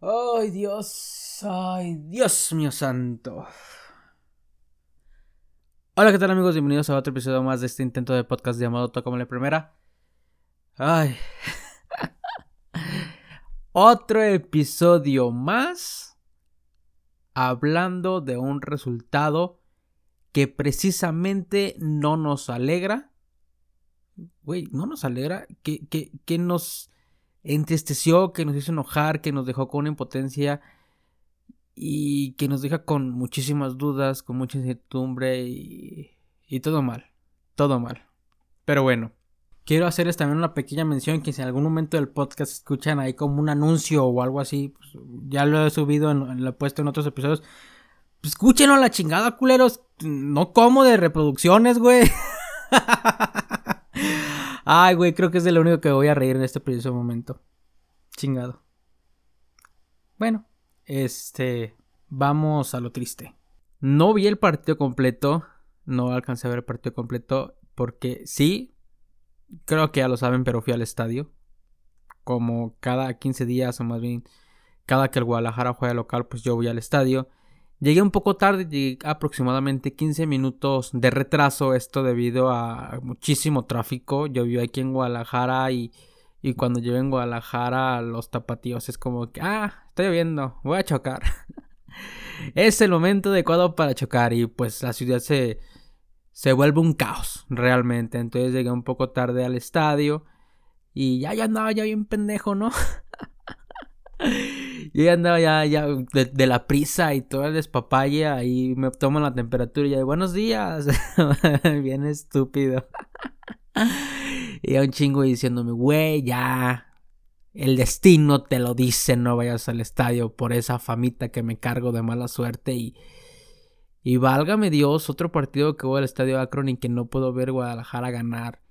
Ay Dios mío santo. Hola, ¿qué tal amigos? Bienvenidos a otro episodio más de este intento de podcast llamado Tócame la Primera. Ay. Otro episodio más hablando de un resultado que precisamente no nos alegra. Güey, no nos alegra, que nos entristeció, que nos hizo enojar, que nos dejó con una impotencia y que nos deja con muchísimas dudas, con mucha incertidumbre y todo mal. Pero bueno, quiero hacerles también una pequeña mención que si en algún momento del podcast escuchan ahí como un anuncio o algo así, pues ya lo he subido, lo he puesto en otros episodios, pues escúchenlo a la chingada, culeros, no como de reproducciones, güey. Ay, güey, creo que es de lo único que voy a reír en este preciso momento. Chingado. Bueno, vamos a lo triste. No vi el partido completo. No alcancé a ver el partido completo porque sí, creo que ya lo saben, pero fui al estadio. Como cada 15 días o más bien cada que el Guadalajara juega local, pues yo voy al estadio. Llegué un poco tarde, llegué aproximadamente 15 minutos de retraso, esto debido a muchísimo tráfico. Yo vivo aquí en Guadalajara y cuando llevo en Guadalajara los tapatíos es como que, está lloviendo, voy a chocar. Es el momento adecuado para chocar y pues la ciudad se vuelve un caos realmente. Entonces llegué un poco tarde al estadio y ya andaba ya bien pendejo, ¿no? Yo andaba ya de la prisa y todo el despapalle, ahí me toman la temperatura y ya de buenos días, bien estúpido. Y un chingo diciéndome, güey, ya, el destino te lo dice, no vayas al estadio por esa famita que me cargo de mala suerte. Y válgame Dios, otro partido que voy al Estadio Akron y que no puedo ver Guadalajara ganar.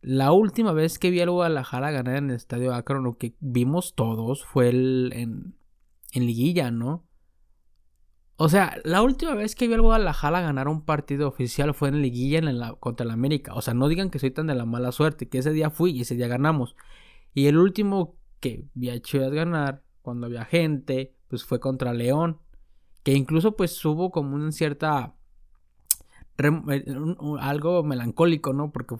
La última vez que vi al Guadalajara ganar en el Estadio Akron, lo que vimos todos, fue en Liguilla, ¿no? O sea, la última vez que vi al Guadalajara ganar un partido oficial fue en Liguilla contra el América. O sea, no digan que soy tan de la mala suerte, que ese día fui y ese día ganamos. Y el último que vi a Chivas ganar, cuando había gente, pues fue contra León. Que incluso pues hubo como una cierta... algo melancólico, ¿no? Porque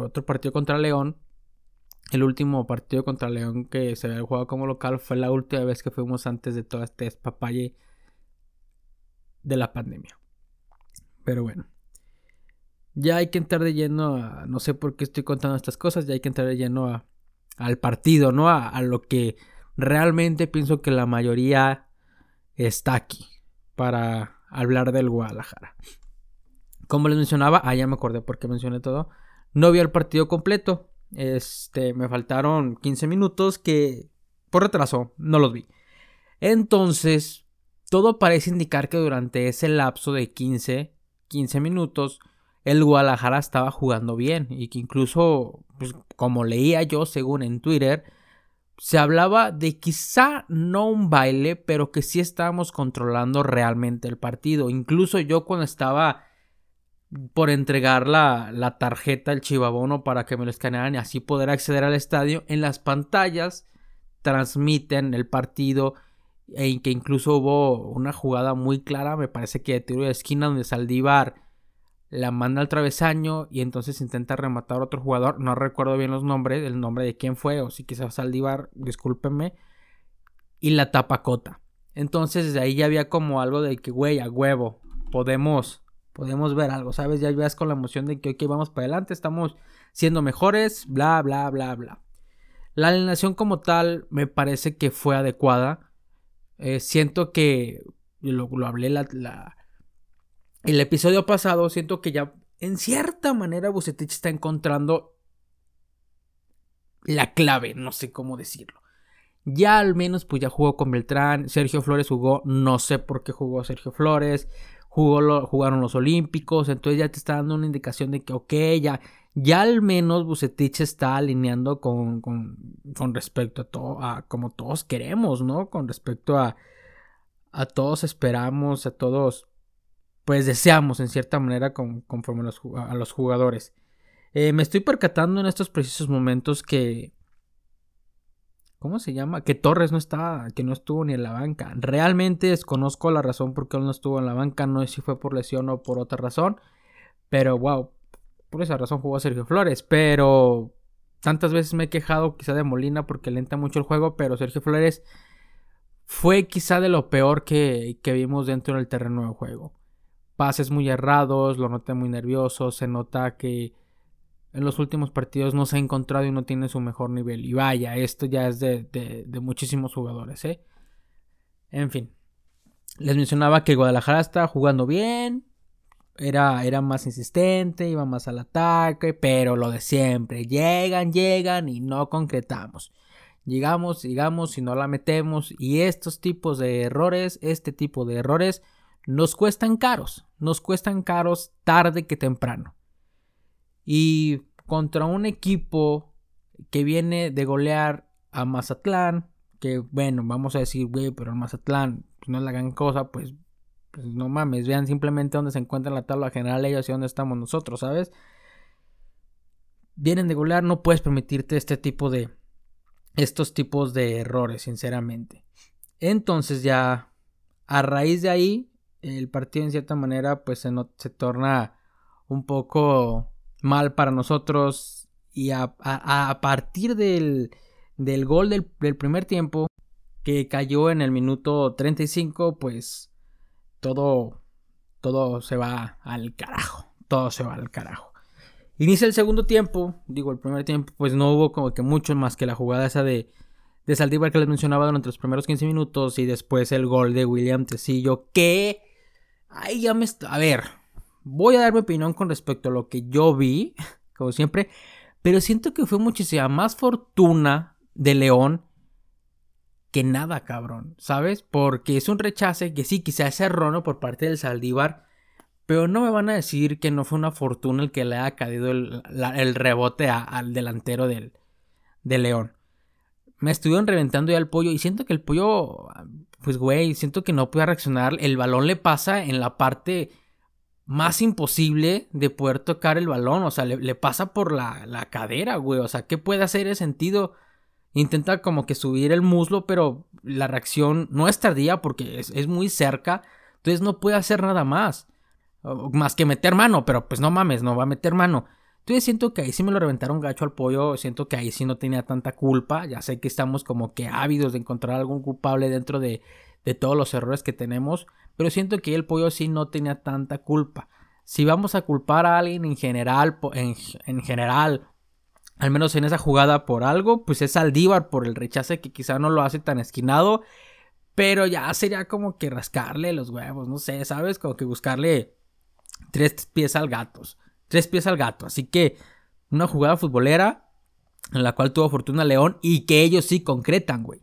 otro partido contra León, el último partido contra León que se había jugado como local, fue la última vez que fuimos antes de todo este despapalle de la pandemia. Pero bueno, ya hay que entrar de lleno a... No sé por qué estoy contando estas cosas, ya hay que entrar de lleno al partido, ¿no? A lo que realmente pienso que la mayoría está aquí para hablar del Guadalajara. Como les mencionaba, ya me acordé porque mencioné todo. No vi el partido completo. Me faltaron 15 minutos que por retraso no los vi. Entonces, todo parece indicar que durante ese lapso de 15 minutos, el Guadalajara estaba jugando bien. Y que incluso, pues, como leía yo según en Twitter, se hablaba de quizá no un baile, pero que sí estábamos controlando realmente el partido. Incluso yo cuando estaba... por entregar la tarjeta, el chivabono, para que me lo escanearan y así poder acceder al estadio. En las pantallas transmiten el partido, en que incluso hubo una jugada muy clara, me parece que de tiro de esquina, donde Saldívar la manda al travesaño y entonces intenta rematar a otro jugador. No recuerdo bien los nombres, el nombre de quién fue, o si quizás Saldívar, discúlpenme, y la tapacota. Entonces desde ahí ya había como algo de que, güey, a huevo, podemos ver algo, ¿sabes? Ya veas con la emoción de que, ok, vamos para adelante, estamos siendo mejores, bla, bla, bla, bla. La alineación como tal me parece que fue adecuada. Siento que, lo hablé el episodio pasado, siento que ya en cierta manera Vucetich está encontrando la clave, no sé cómo decirlo. Ya al menos pues ya jugó con Beltrán, Sergio Flores jugó, no sé por qué jugó Sergio Flores... Jugaron los Olímpicos, entonces ya te está dando una indicación de que ok, ya al menos Vucetich está alineando con respecto a todo, a como todos queremos, ¿no? Con respecto a todos esperamos, a todos pues deseamos en cierta manera conforme a los jugadores. Me estoy percatando en estos precisos momentos que ¿Cómo se llama? Que Torres no está, que no estuvo ni en la banca. Realmente desconozco la razón por qué él no estuvo en la banca. No sé si fue por lesión o por otra razón. Pero wow, por esa razón jugó Sergio Flores. Pero tantas veces me he quejado quizá de Molina porque lenta mucho el juego. Pero Sergio Flores fue quizá de lo peor que vimos dentro del terreno de juego. Pases muy errados, lo noté muy nervioso. Se nota que en los últimos partidos no se ha encontrado y no tiene su mejor nivel. Y vaya, esto ya es de muchísimos jugadores, ¿eh? En fin. Les mencionaba que Guadalajara estaba jugando bien. Era más insistente, iba más al ataque. Pero lo de siempre. Llegan y no concretamos. Llegamos y no la metemos. Y este tipo de errores nos cuestan caros. Nos cuestan caros tarde que temprano. Y contra un equipo que viene de golear a Mazatlán, que bueno, vamos a decir, güey, pero Mazatlán pues no es la gran cosa, pues no mames, vean simplemente dónde se encuentra en la tabla general ellos y dónde estamos nosotros, ¿sabes? Vienen de golear, no puedes permitirte estos tipos de errores, sinceramente. Entonces ya, a raíz de ahí, el partido en cierta manera pues se torna un poco mal para nosotros. Y a partir del gol del primer tiempo, que cayó en el minuto 35, pues todo se va al carajo. Todo se va al carajo. Inicia el segundo tiempo. Digo, el primer tiempo pues no hubo como que mucho más que la jugada esa de Saldívar que les mencionaba durante los primeros 15 minutos. Y después el gol de William Tesillo, que ahí ya me está... A ver, voy a dar mi opinión con respecto a lo que yo vi, como siempre, pero siento que fue muchísima más fortuna de León que nada, cabrón, ¿sabes? Porque es un rechace que sí, quizás es erróneo por parte del Saldívar, pero no me van a decir que no fue una fortuna el que le haya caído el rebote al delantero de León. Me estuvieron reventando ya el pollo y siento que el pollo, pues güey, siento que no podía reaccionar. El balón le pasa en la parte más imposible de poder tocar el balón. O sea, le pasa por la cadera, güey. O sea, ¿qué puede hacer ese sentido? Intenta como que subir el muslo, pero la reacción no es tardía porque es muy cerca. Entonces no puede hacer nada más. Más que meter mano, pero pues no mames, no va a meter mano. Entonces siento que ahí sí me lo reventaron gacho al pollo. Siento que ahí sí no tenía tanta culpa. Ya sé que estamos como que ávidos de encontrar algún culpable dentro de todos los errores que tenemos, pero siento que el pollo sí no tenía tanta culpa. Si vamos a culpar a alguien en general, al menos en esa jugada por algo, pues es Saldívar por el rechace que quizá no lo hace tan esquinado, pero ya sería como que rascarle los huevos, no sé, ¿sabes? Como que buscarle tres pies al gato, así que una jugada futbolera en la cual tuvo fortuna León y que ellos sí concretan, güey.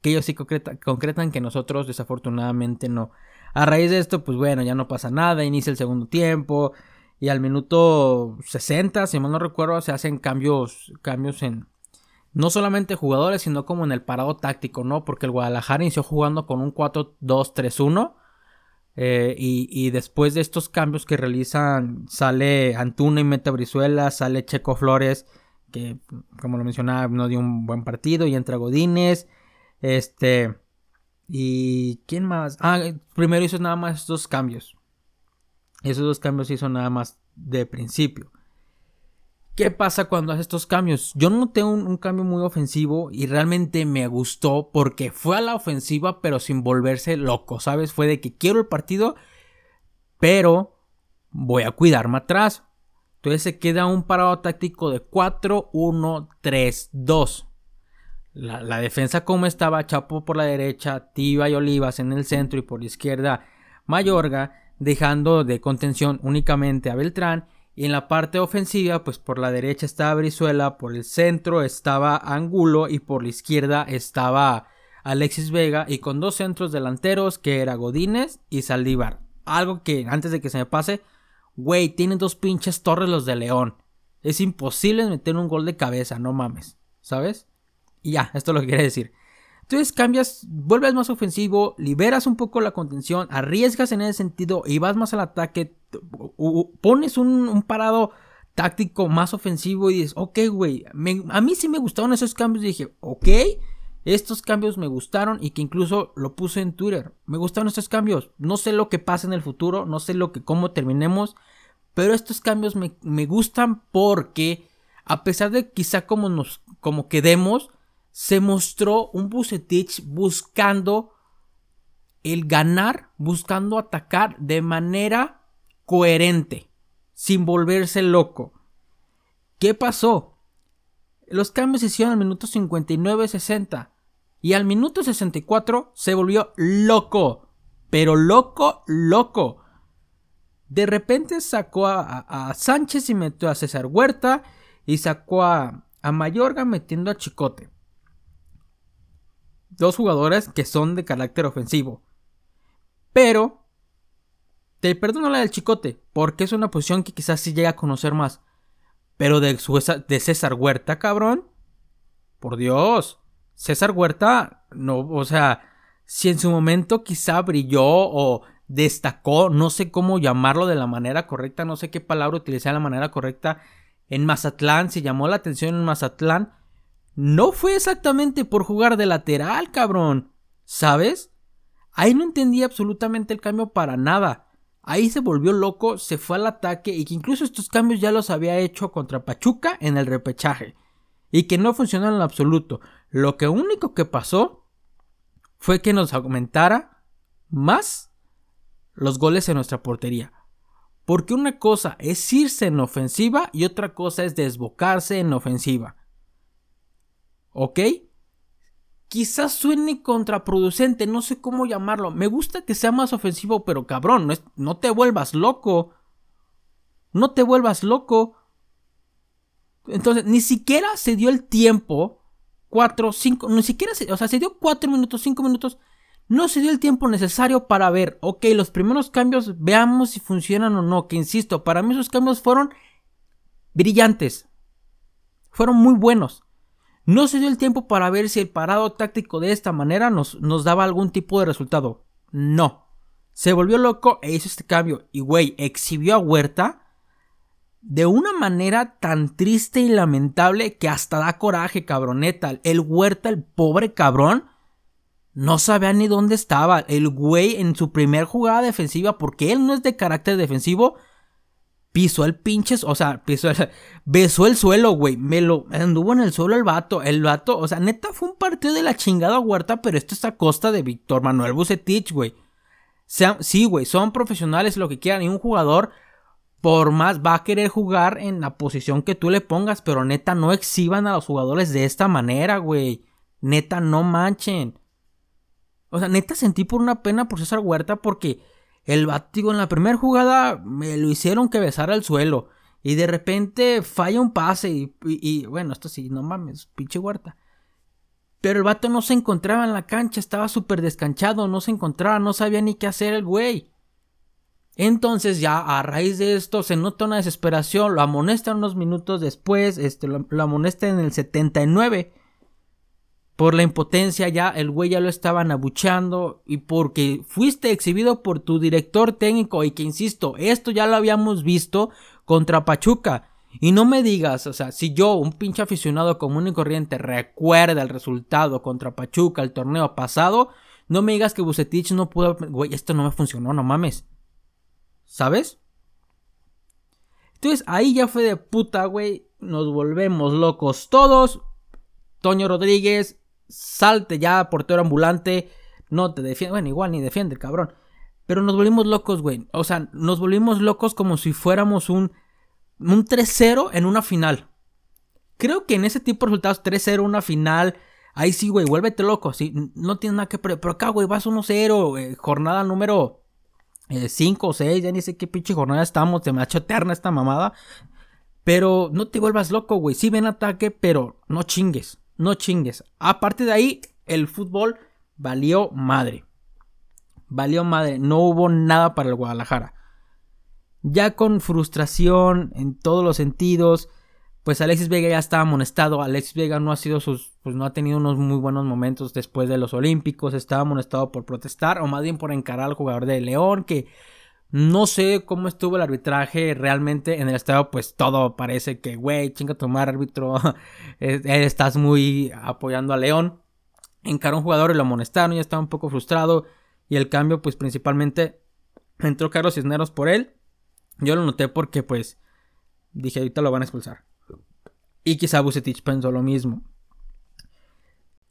Que ellos sí concretan que nosotros desafortunadamente no. A raíz de esto, pues bueno, ya no pasa nada. Inicia el segundo tiempo. Y al minuto 60, si mal no recuerdo, se hacen cambios en... No solamente jugadores, sino como en el parado táctico, ¿no? Porque el Guadalajara inició jugando con un 4-2-3-1. Y después de estos cambios que realizan, sale Antuna y mete a Brizuela. Sale Checo Flores, que como lo mencionaba, no dio un buen partido. Y entra Godínez. ¿Y quién más? Primero hizo nada más dos cambios. Esos dos cambios hizo nada más de principio. ¿Qué pasa cuando hace estos cambios? Yo noté un cambio muy ofensivo y realmente me gustó porque fue a la ofensiva pero sin volverse loco, ¿sabes? Fue de que quiero el partido pero voy a cuidarme atrás. Entonces se queda un parado táctico de 4-1-3-2. La defensa como estaba, Chapo por la derecha, Tiba y Olivas en el centro y por la izquierda Mayorga, dejando de contención únicamente a Beltrán. Y en la parte ofensiva, pues por la derecha estaba Brizuela, por el centro estaba Angulo y por la izquierda estaba Alexis Vega. Y con dos centros delanteros que era Godínez y Saldívar. Algo que antes de que se me pase, güey, tienen dos pinches torres los de León. Es imposible meter un gol de cabeza, no mames, ¿sabes? Y ya, esto es lo que quería decir. Entonces cambias, vuelves más ofensivo, liberas un poco la contención, arriesgas en ese sentido y vas más al ataque. Pones un parado táctico más ofensivo y dices, ok, güey, a mí sí me gustaron esos cambios. Y dije, ok, Estos cambios me gustaron y que incluso lo puse en Twitter. Me gustaron estos cambios. No sé lo que pasa en el futuro, no sé cómo terminemos, pero estos cambios me gustan porque a pesar de quizá como quedemos, se mostró un Vucetich buscando el ganar, buscando atacar de manera coherente, sin volverse loco. ¿Qué pasó? Los cambios se hicieron al minuto 59-60 y al minuto 64 se volvió loco, pero loco. De repente sacó a Sánchez y metió a César Huerta y sacó a Mayorga metiendo a Chicote. Dos jugadores que son de carácter ofensivo. Pero te perdono la del Chicote porque es una posición que quizás sí llega a conocer más. Pero de César Huerta, cabrón. Por Dios. César Huerta, no, o sea, si en su momento quizá brilló o destacó, no sé cómo llamarlo de la manera correcta, no sé qué palabra utilizar de la manera correcta en Mazatlán, si llamó la atención en Mazatlán, no fue exactamente por jugar de lateral, cabrón, ¿sabes? Ahí no entendí absolutamente el cambio para nada. Ahí se volvió loco, se fue al ataque y que incluso estos cambios ya los había hecho contra Pachuca en el repechaje. Y que no funcionaron en absoluto. Lo que único que pasó fue que nos aumentara más los goles en nuestra portería. Porque una cosa es irse en ofensiva y otra cosa es desbocarse en ofensiva. ¿Ok? Quizás suene contraproducente, no sé cómo llamarlo. Me gusta que sea más ofensivo, pero cabrón, no te vuelvas loco. No te vuelvas loco. Entonces, ni siquiera se dio el tiempo. 4, 5, ni siquiera se dio 4 minutos, 5 minutos. No se dio el tiempo necesario para ver, ok, los primeros cambios, veamos si funcionan o no. Que insisto, para mí esos cambios fueron brillantes. Fueron muy buenos. No se dio el tiempo para ver si el parado táctico de esta manera nos daba algún tipo de resultado. No. Se volvió loco e hizo este cambio. Y güey, exhibió a Huerta de una manera tan triste y lamentable que hasta da coraje, cabroneta. El Huerta, el pobre cabrón, no sabía ni dónde estaba. El güey en su primer jugada defensiva, porque él no es de carácter defensivo, besó el suelo, güey. Anduvo en el suelo el vato. O sea, neta fue un partido de la chingada Huerta, pero esto es a costa de Víctor Manuel Vucetich, güey. Sí, güey, son profesionales lo que quieran. Y un jugador, por más, va a querer jugar en la posición que tú le pongas. Pero neta, no exhiban a los jugadores de esta manera, güey. Neta, no manchen. O sea, neta sentí por una pena por César Huerta porque... El batigo en la primera jugada me lo hicieron que besara al suelo. Y de repente falla un pase. Y bueno, esto sí, no mames, pinche Huerta. Pero el vato no se encontraba en la cancha. Estaba súper descanchado. No se encontraba, no sabía ni qué hacer el güey. Entonces ya a raíz de esto se nota una desesperación. Lo amonestan unos minutos después. Lo amonestan en el 79. Por la impotencia ya, el güey ya lo estaban abucheando y porque fuiste exhibido por tu director técnico y que insisto, esto ya lo habíamos visto contra Pachuca. Y no me digas, o sea, si yo, un pinche aficionado común y corriente, recuerda el resultado contra Pachuca el torneo pasado, no me digas que Vucetich no pudo, güey, esto no me funcionó, no mames. ¿Sabes? Entonces ahí ya fue de puta, güey, nos volvemos locos todos. Toño Rodríguez, salte ya, portero ambulante, no te defiende, bueno, igual ni defiende el cabrón, pero nos volvimos locos, güey, o sea, nos volvimos locos como si fuéramos un 3-0 en una final. Creo que en ese tipo de resultados, 3-0 una final, ahí sí, güey, vuélvete loco, sí, no tienes nada que perder, pero acá, güey, vas 1-0, jornada número 5 o 6, ya ni sé qué pinche jornada estamos, se me ha hecho eterna esta mamada, pero no te vuelvas loco, güey, sí ven ataque, pero no chingues. No chingues. Aparte de ahí, el fútbol valió madre. Valió madre. No hubo nada para el Guadalajara. Ya con frustración en todos los sentidos. Pues Alexis Vega ya estaba amonestado. Alexis Vega no ha tenido unos muy buenos momentos después de los Olímpicos. Estaba amonestado por protestar. O más bien por encarar al jugador de León. Que no sé cómo estuvo el arbitraje realmente en el estadio, pues todo parece que, güey, chinga tomar árbitro, estás muy apoyando a León, encaró a un jugador y lo amonestaron, ya estaba un poco frustrado, y el cambio pues principalmente entró Carlos Cisneros por él. Yo lo noté porque pues dije, ahorita lo van a expulsar, y quizá Vucetich pensó lo mismo.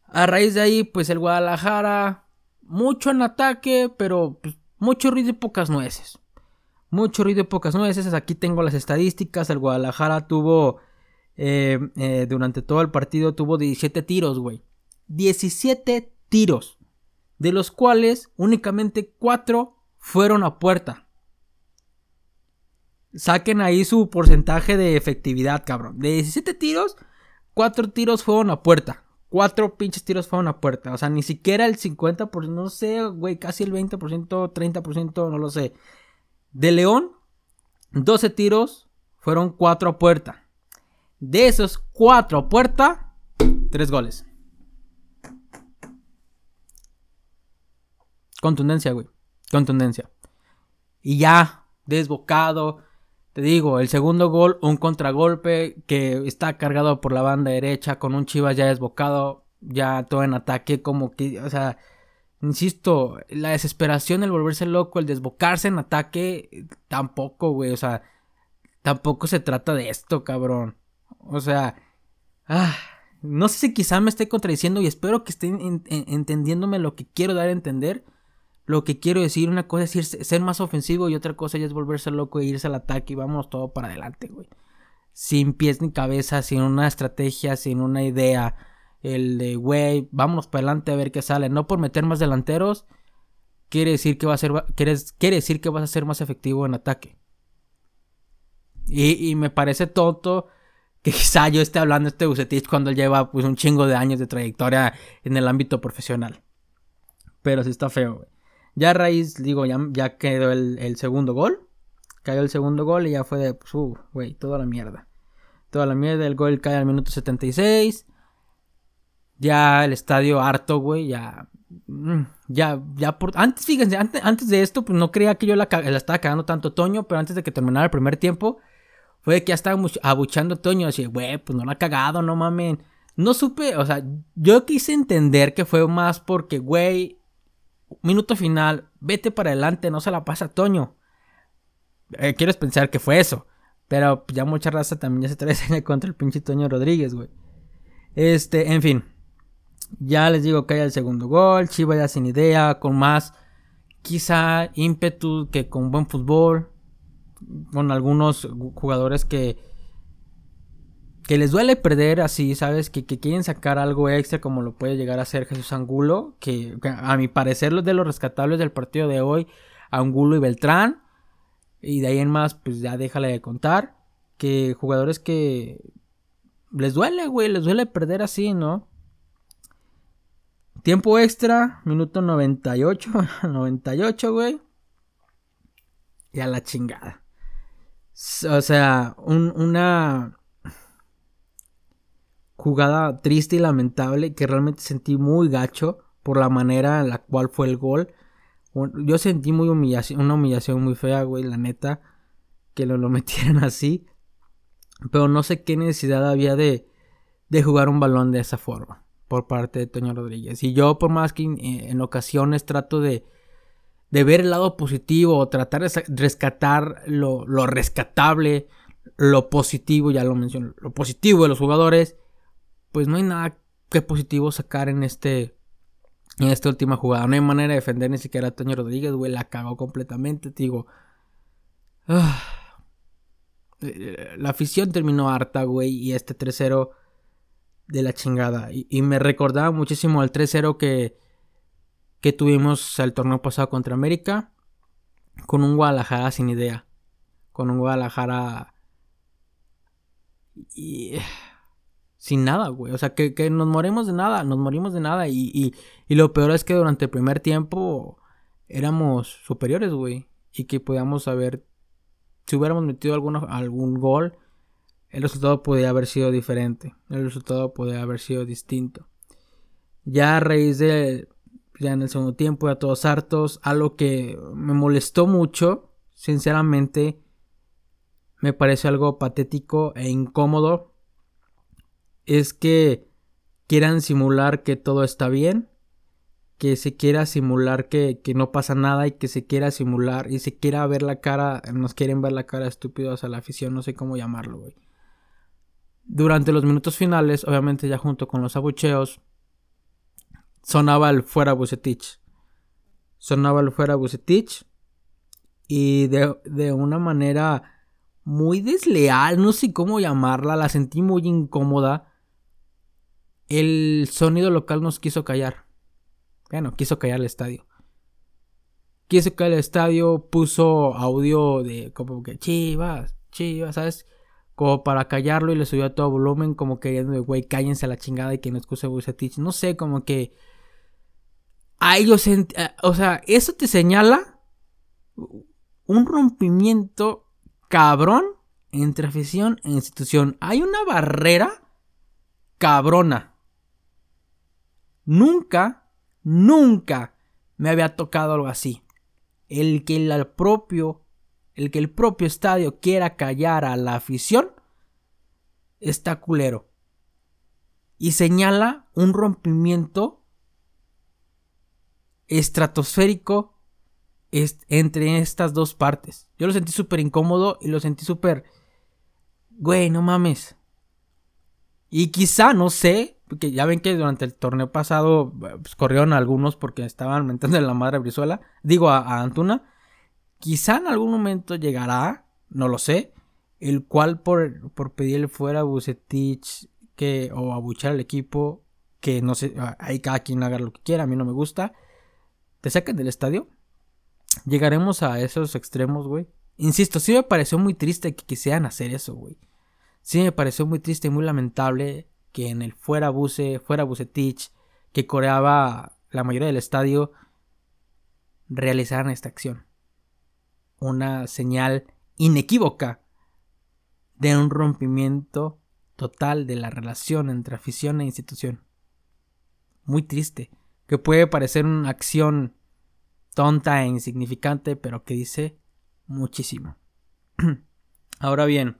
A raíz de ahí pues el Guadalajara, mucho en ataque, pero pues, mucho ruido y pocas nueces. Aquí tengo las estadísticas. El Guadalajara tuvo durante todo el partido tuvo 17 tiros, güey. 17 tiros, de los cuales únicamente 4 fueron a puerta. Saquen ahí su porcentaje de efectividad, cabrón. De 17 tiros, 4 tiros fueron a puerta. 4 pinches tiros fueron a puerta. O sea, ni siquiera el 50%, no sé, güey, casi el 20%, 30%, no lo sé. De León, 12 tiros, fueron 4 a puerta. De esos 4 a puerta, 3 goles. Contundencia, güey. Contundencia. Y ya, desbocado. Te digo, el segundo gol, un contragolpe que está cargado por la banda derecha, con un Chivas ya desbocado, ya todo en ataque, como que, o sea, insisto, la desesperación, el volverse loco, el desbocarse en ataque, tampoco, güey, o sea, tampoco se trata de esto, cabrón. O sea, no sé si quizá me esté contradiciendo, y espero que estén entendiéndome lo que quiero dar a entender. Lo que quiero decir, una cosa es ser más ofensivo y otra cosa ya es volverse loco e irse al ataque y vámonos todo para adelante, güey. Sin pies ni cabeza, sin una estrategia, sin una idea. El de, güey, vámonos para adelante a ver qué sale. No por meter más delanteros, quiere decir que vas a ser más efectivo en ataque. Y me parece tonto que quizá yo esté hablando este Vucetich cuando él lleva pues un chingo de años de trayectoria en el ámbito profesional. Pero sí está feo, güey. Ya a raíz, digo, ya quedó el segundo gol. Cayó el segundo gol y ya fue de, pues, güey, toda la mierda. Toda la mierda, el gol cae al minuto 76. Ya el estadio harto, güey, ya por... Antes, fíjense, antes de esto, pues no creía que yo la estaba cagando tanto Toño, pero antes de que terminara el primer tiempo, fue de que ya estaba abuchando a Toño. Así, güey, pues no la ha cagado, no mamen. No supe, o sea, yo quise entender que fue más porque, güey... Minuto final, vete para adelante, no se la pasa Toño. Quieres pensar que fue eso. Pero ya mucha raza también ya se trae en contra el pinche Toño Rodríguez, güey. En fin. Ya les digo que hay el segundo gol. Chivas ya sin idea, con más quizá ímpetu que con buen fútbol. Con algunos jugadores que les duele perder así, ¿sabes? Que quieren sacar algo extra como lo puede llegar a ser Jesús Angulo, que a mi parecer los de los rescatables del partido de hoy, Angulo y Beltrán, y de ahí en más, pues ya déjale de contar, que jugadores que les duele, güey, les duele perder así, ¿no? Tiempo extra, minuto 98, güey, y a la chingada. O sea, una... jugada triste y lamentable que realmente sentí muy gacho por la manera en la cual fue el gol. Yo sentí una humillación muy fea, güey, la neta, que lo metieran así. Pero no sé qué necesidad había de jugar un balón de esa forma por parte de Toño Rodríguez. Y yo, por más que en ocasiones trato de ver el lado positivo o tratar de rescatar lo rescatable, lo positivo, ya lo mencioné, lo positivo de los jugadores... Pues no hay nada que positivo sacar en esta última jugada. No hay manera de defender ni siquiera a Toño Rodríguez, güey. La cagó completamente, te digo. La afición terminó harta, güey. Y 3-0 de la chingada. Y me recordaba muchísimo al 3-0 que tuvimos el torneo pasado contra América. Con un Guadalajara sin idea. Con un Guadalajara... Y... sin nada, güey, o sea, que nos morimos de nada, y lo peor es que durante el primer tiempo éramos superiores, güey, y que podíamos haber, si hubiéramos metido algún gol, el resultado podría haber sido diferente, el resultado podría haber sido distinto. Ya a raíz de, ya en el segundo tiempo, ya todos hartos, algo que me molestó mucho, sinceramente, me parece algo patético e incómodo, es que quieran simular que todo está bien, que se quiera simular que no pasa nada y que se quiera simular y se quiera ver la cara, nos quieren ver la cara estúpidos a la afición, no sé cómo llamarlo, güey. Durante los minutos finales, obviamente ya junto con los abucheos, sonaba el fuera Vucetich. Sonaba el fuera Vucetich y de una manera muy desleal, no sé cómo llamarla, la sentí muy incómoda. El sonido local nos quiso callar. Bueno, quiso callar el estadio. Quiso callar el estadio, puso audio de como que Chivas, ¿sabes? Como para callarlo y le subió a todo volumen, como queriendo, güey, cállense a la chingada y que no excuse Vucetich. No sé, como que... ahí yo sentí... o sea, eso te señala un rompimiento cabrón entre afición e institución. Hay una barrera cabrona. Nunca me había tocado algo así. El que el propio estadio quiera callar a la afición está culero. Y señala un rompimiento estratosférico entre estas dos partes. Yo lo sentí súper incómodo y lo sentí súper... güey, no mames. Y quizá, no sé... porque ya ven que durante el torneo pasado pues, corrieron a algunos porque estaban mentando en la madre a Brizuela. Digo, a Antuna. Quizá en algún momento llegará, no lo sé, el cual por pedirle fuera a Vucetich o abuchar al equipo, que no sé, ahí cada quien haga lo que quiera, a mí no me gusta, te saquen del estadio. Llegaremos a esos extremos, güey. Insisto, sí me pareció muy triste que quisieran hacer eso, güey. Sí me pareció muy triste y muy lamentable... que en el fuera Vucetich, que coreaba la mayoría del estadio, realizaran esta acción. Una señal inequívoca de un rompimiento total de la relación entre afición e institución. Muy triste, que puede parecer una acción tonta e insignificante, pero que dice muchísimo. Ahora bien,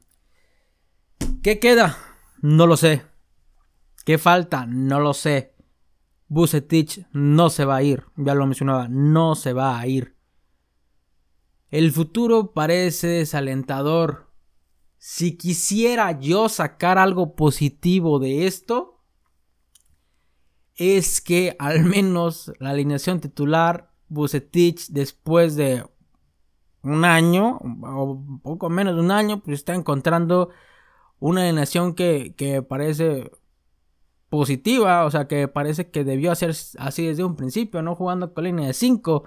¿qué queda? No lo sé. ¿Qué falta? No lo sé. Vucetich no se va a ir. Ya lo mencionaba, no se va a ir. El futuro parece desalentador. Si quisiera yo sacar algo positivo de esto, es que al menos la alineación titular, Vucetich, después de un año, o poco menos de un año, pues está encontrando una alineación que parece... positiva, o sea que parece que debió hacer así desde un principio, no jugando con línea de 5,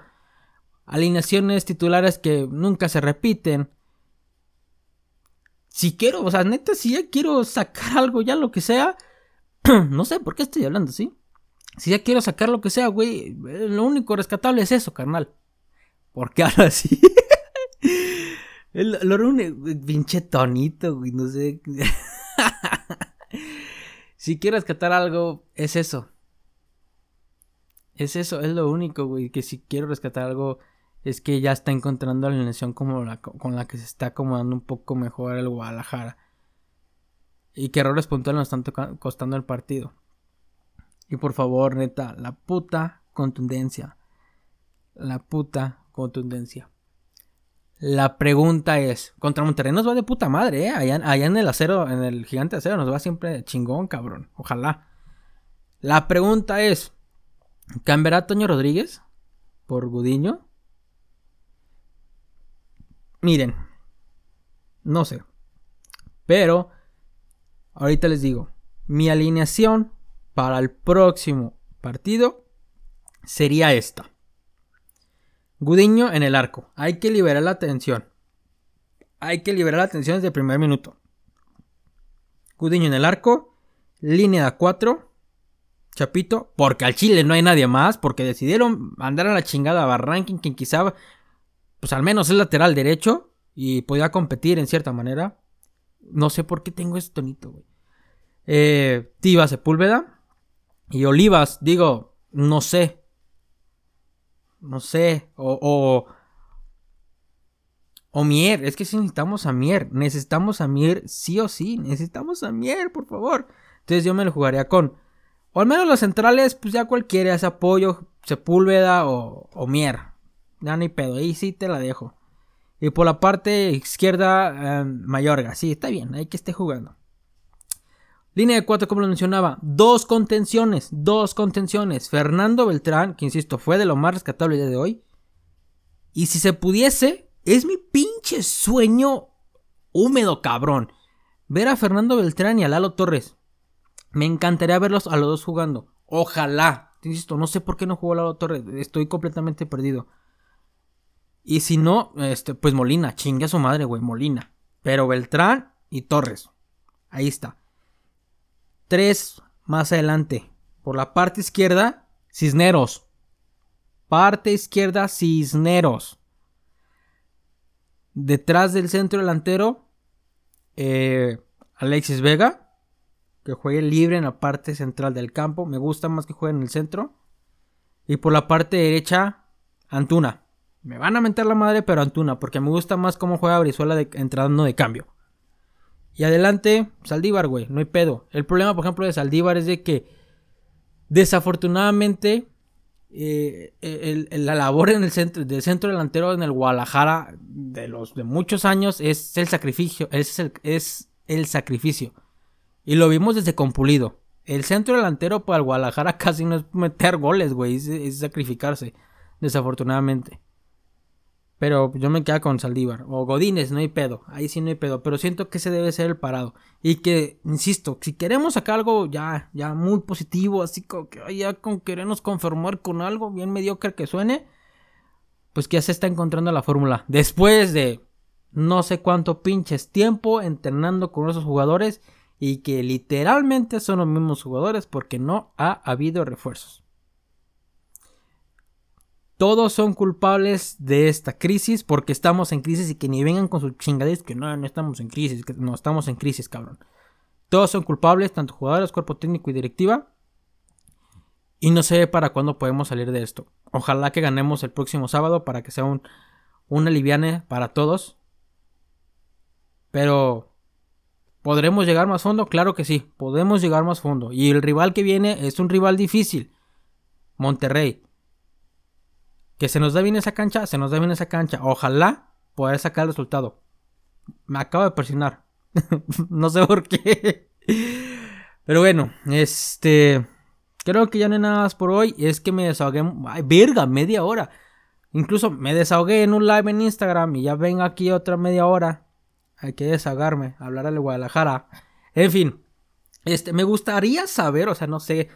alineaciones titulares que nunca se repiten. Si quiero, o sea, neta, si ya quiero sacar algo, ya lo que sea, no sé por qué estoy hablando, ¿sí? Si ya quiero sacar lo que sea, güey, lo único rescatable es eso, carnal. ¿Por qué hablo así? Lo reúne, pinche tonito, güey, no sé. Si quiero rescatar algo, es eso. Es eso, es lo único, güey. Que si quiero rescatar algo, es que ya está encontrando la alineación con la que se está acomodando un poco mejor el Guadalajara. Y que errores puntuales nos están costando el partido. Y por favor, neta, la puta contundencia. La puta contundencia. La pregunta es, contra Monterrey nos va de puta madre, ¿eh? Allá en el acero, en el gigante acero, nos va siempre chingón, cabrón. Ojalá. La pregunta es, ¿cambiará Toño Rodríguez por Gudiño? Miren, no sé. Pero, ahorita les digo, mi alineación para el próximo partido sería esta. Gudiño en el arco. Hay que liberar la tensión. Hay que liberar la tensión desde el primer minuto. Gudiño en el arco. Línea de 4. Chapito. Porque al Chile no hay nadie más. Porque decidieron andar a la chingada a Barranquín, quien quizá, pues al menos es lateral derecho. Y podía competir en cierta manera. No sé por qué tengo ese tonito, güey. Tiba, Sepúlveda. Y Olivas, digo, no sé. No sé, o Mier, es que si necesitamos a Mier sí o sí, por favor. Entonces yo me lo jugaría con O al menos los centrales, pues ya cualquiera, ese apoyo, Sepúlveda o Mier. Ya ni pedo, ahí sí te la dejo. Y por la parte izquierda, Mayorga. Sí, está bien, ahí que esté jugando. Línea de 4, como lo mencionaba, dos contenciones. Fernando Beltrán, que insisto, fue de lo más rescatable ya de hoy. Y si se pudiese, es mi pinche sueño húmedo, cabrón, ver a Fernando Beltrán y a Lalo Torres. Me encantaría verlos a los dos jugando. Ojalá. Insisto, no sé por qué no jugó Lalo Torres. Estoy completamente perdido. Y si no, pues Molina. Chingue a su madre, güey. Molina. Pero Beltrán y Torres. Ahí está. 3 más adelante. Por la parte izquierda, Cisneros. Detrás del centro delantero, Alexis Vega. Que juegue libre en la parte central del campo. Me gusta más que juegue en el centro. Y por la parte derecha, Antuna. Me van a mentar la madre, pero Antuna. Porque me gusta más cómo juega Brizuela entrando de cambio. Y adelante, Saldívar, güey. No hay pedo. El problema, por ejemplo, de Saldívar es de que desafortunadamente la labor en el centro, del centro delantero en el Guadalajara de muchos años es el sacrificio. Es el sacrificio. Y lo vimos desde con Pulido. El centro delantero para el Guadalajara casi no es meter goles, güey. Es sacrificarse, desafortunadamente. Pero yo me quedo con Saldívar. O Godínez, no hay pedo. Ahí sí no hay pedo. Pero siento que ese debe ser el parado. Y que, insisto, si queremos sacar algo ya muy positivo, así como que ya con querernos conformar con algo bien mediocre que suene, pues que ya se está encontrando la fórmula. Después de no sé cuánto pinches tiempo entrenando con esos jugadores. Y que literalmente son los mismos jugadores porque no ha habido refuerzos. Todos son culpables de esta crisis porque estamos en crisis y que ni vengan con sus chingaderas que no estamos en crisis, que no estamos en crisis, cabrón. Todos son culpables, tanto jugadores, cuerpo técnico y directiva. Y no sé para cuándo podemos salir de esto. Ojalá que ganemos el próximo sábado para que sea un aliviane para todos. Pero ¿podremos llegar más fondo? Claro que sí, podemos llegar más fondo. Y el rival que viene es un rival difícil. Monterrey. Que se nos da bien esa cancha, Ojalá poder sacar el resultado. Me acabo de persignar. No sé por qué. Pero bueno, creo que ya no hay nada más por hoy. Es que me desahogué. Ay, verga, media hora. Incluso me desahogué en un live en Instagram y ya vengo aquí otra media hora. Hay que desahogarme, hablar al Guadalajara. En fin, me gustaría saber, o sea, no sé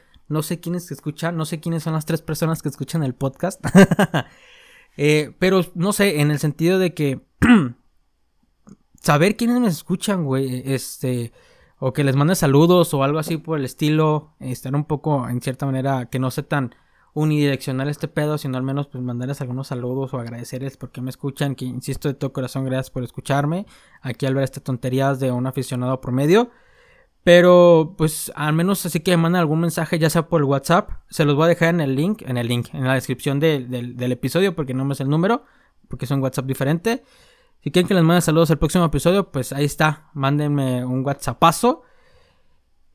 quiénes que escuchan, no sé quiénes son las 3 personas que escuchan el podcast. Pero no sé, en el sentido de que saber quiénes me escuchan, güey, o que les mande saludos o algo así por el estilo, estar un poco, en cierta manera, que no sea tan unidireccional este pedo, sino al menos pues mandarles algunos saludos o agradecerles porque me escuchan, que insisto de todo corazón, gracias por escucharme, aquí al ver estas tonterías de un aficionado promedio, pero pues al menos así que me manden algún mensaje ya sea por el WhatsApp, se los voy a dejar en la descripción del episodio porque no me es el número, porque es un WhatsApp diferente, si quieren que les mande saludos al próximo episodio, pues ahí está, mándenme un WhatsAppazo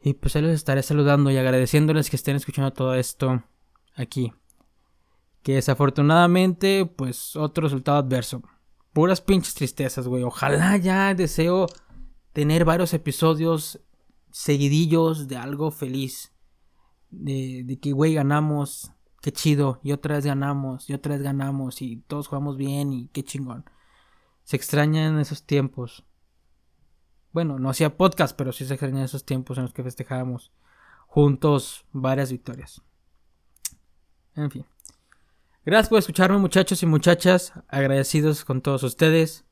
y pues ahí les estaré saludando y agradeciéndoles que estén escuchando todo esto aquí, que desafortunadamente, pues otro resultado adverso, puras pinches tristezas, güey. Ojalá ya deseo tener varios episodios seguidillos de algo feliz, de que güey ganamos, qué chido, y otra vez ganamos, y todos jugamos bien, y qué chingón. Se extrañan esos tiempos. Bueno, no hacía podcast, pero sí se extrañan esos tiempos en los que festejábamos juntos varias victorias. En fin, gracias por escucharme, muchachos y muchachas, agradecidos con todos ustedes.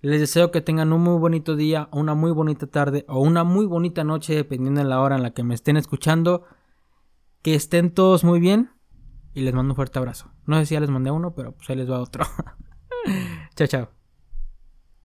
Les deseo que tengan un muy bonito día, una muy bonita tarde o una muy bonita noche, dependiendo de la hora en la que me estén escuchando. Que estén todos muy bien y les mando un fuerte abrazo. No sé si ya les mandé uno, pero pues ahí les va otro. Chao, chao.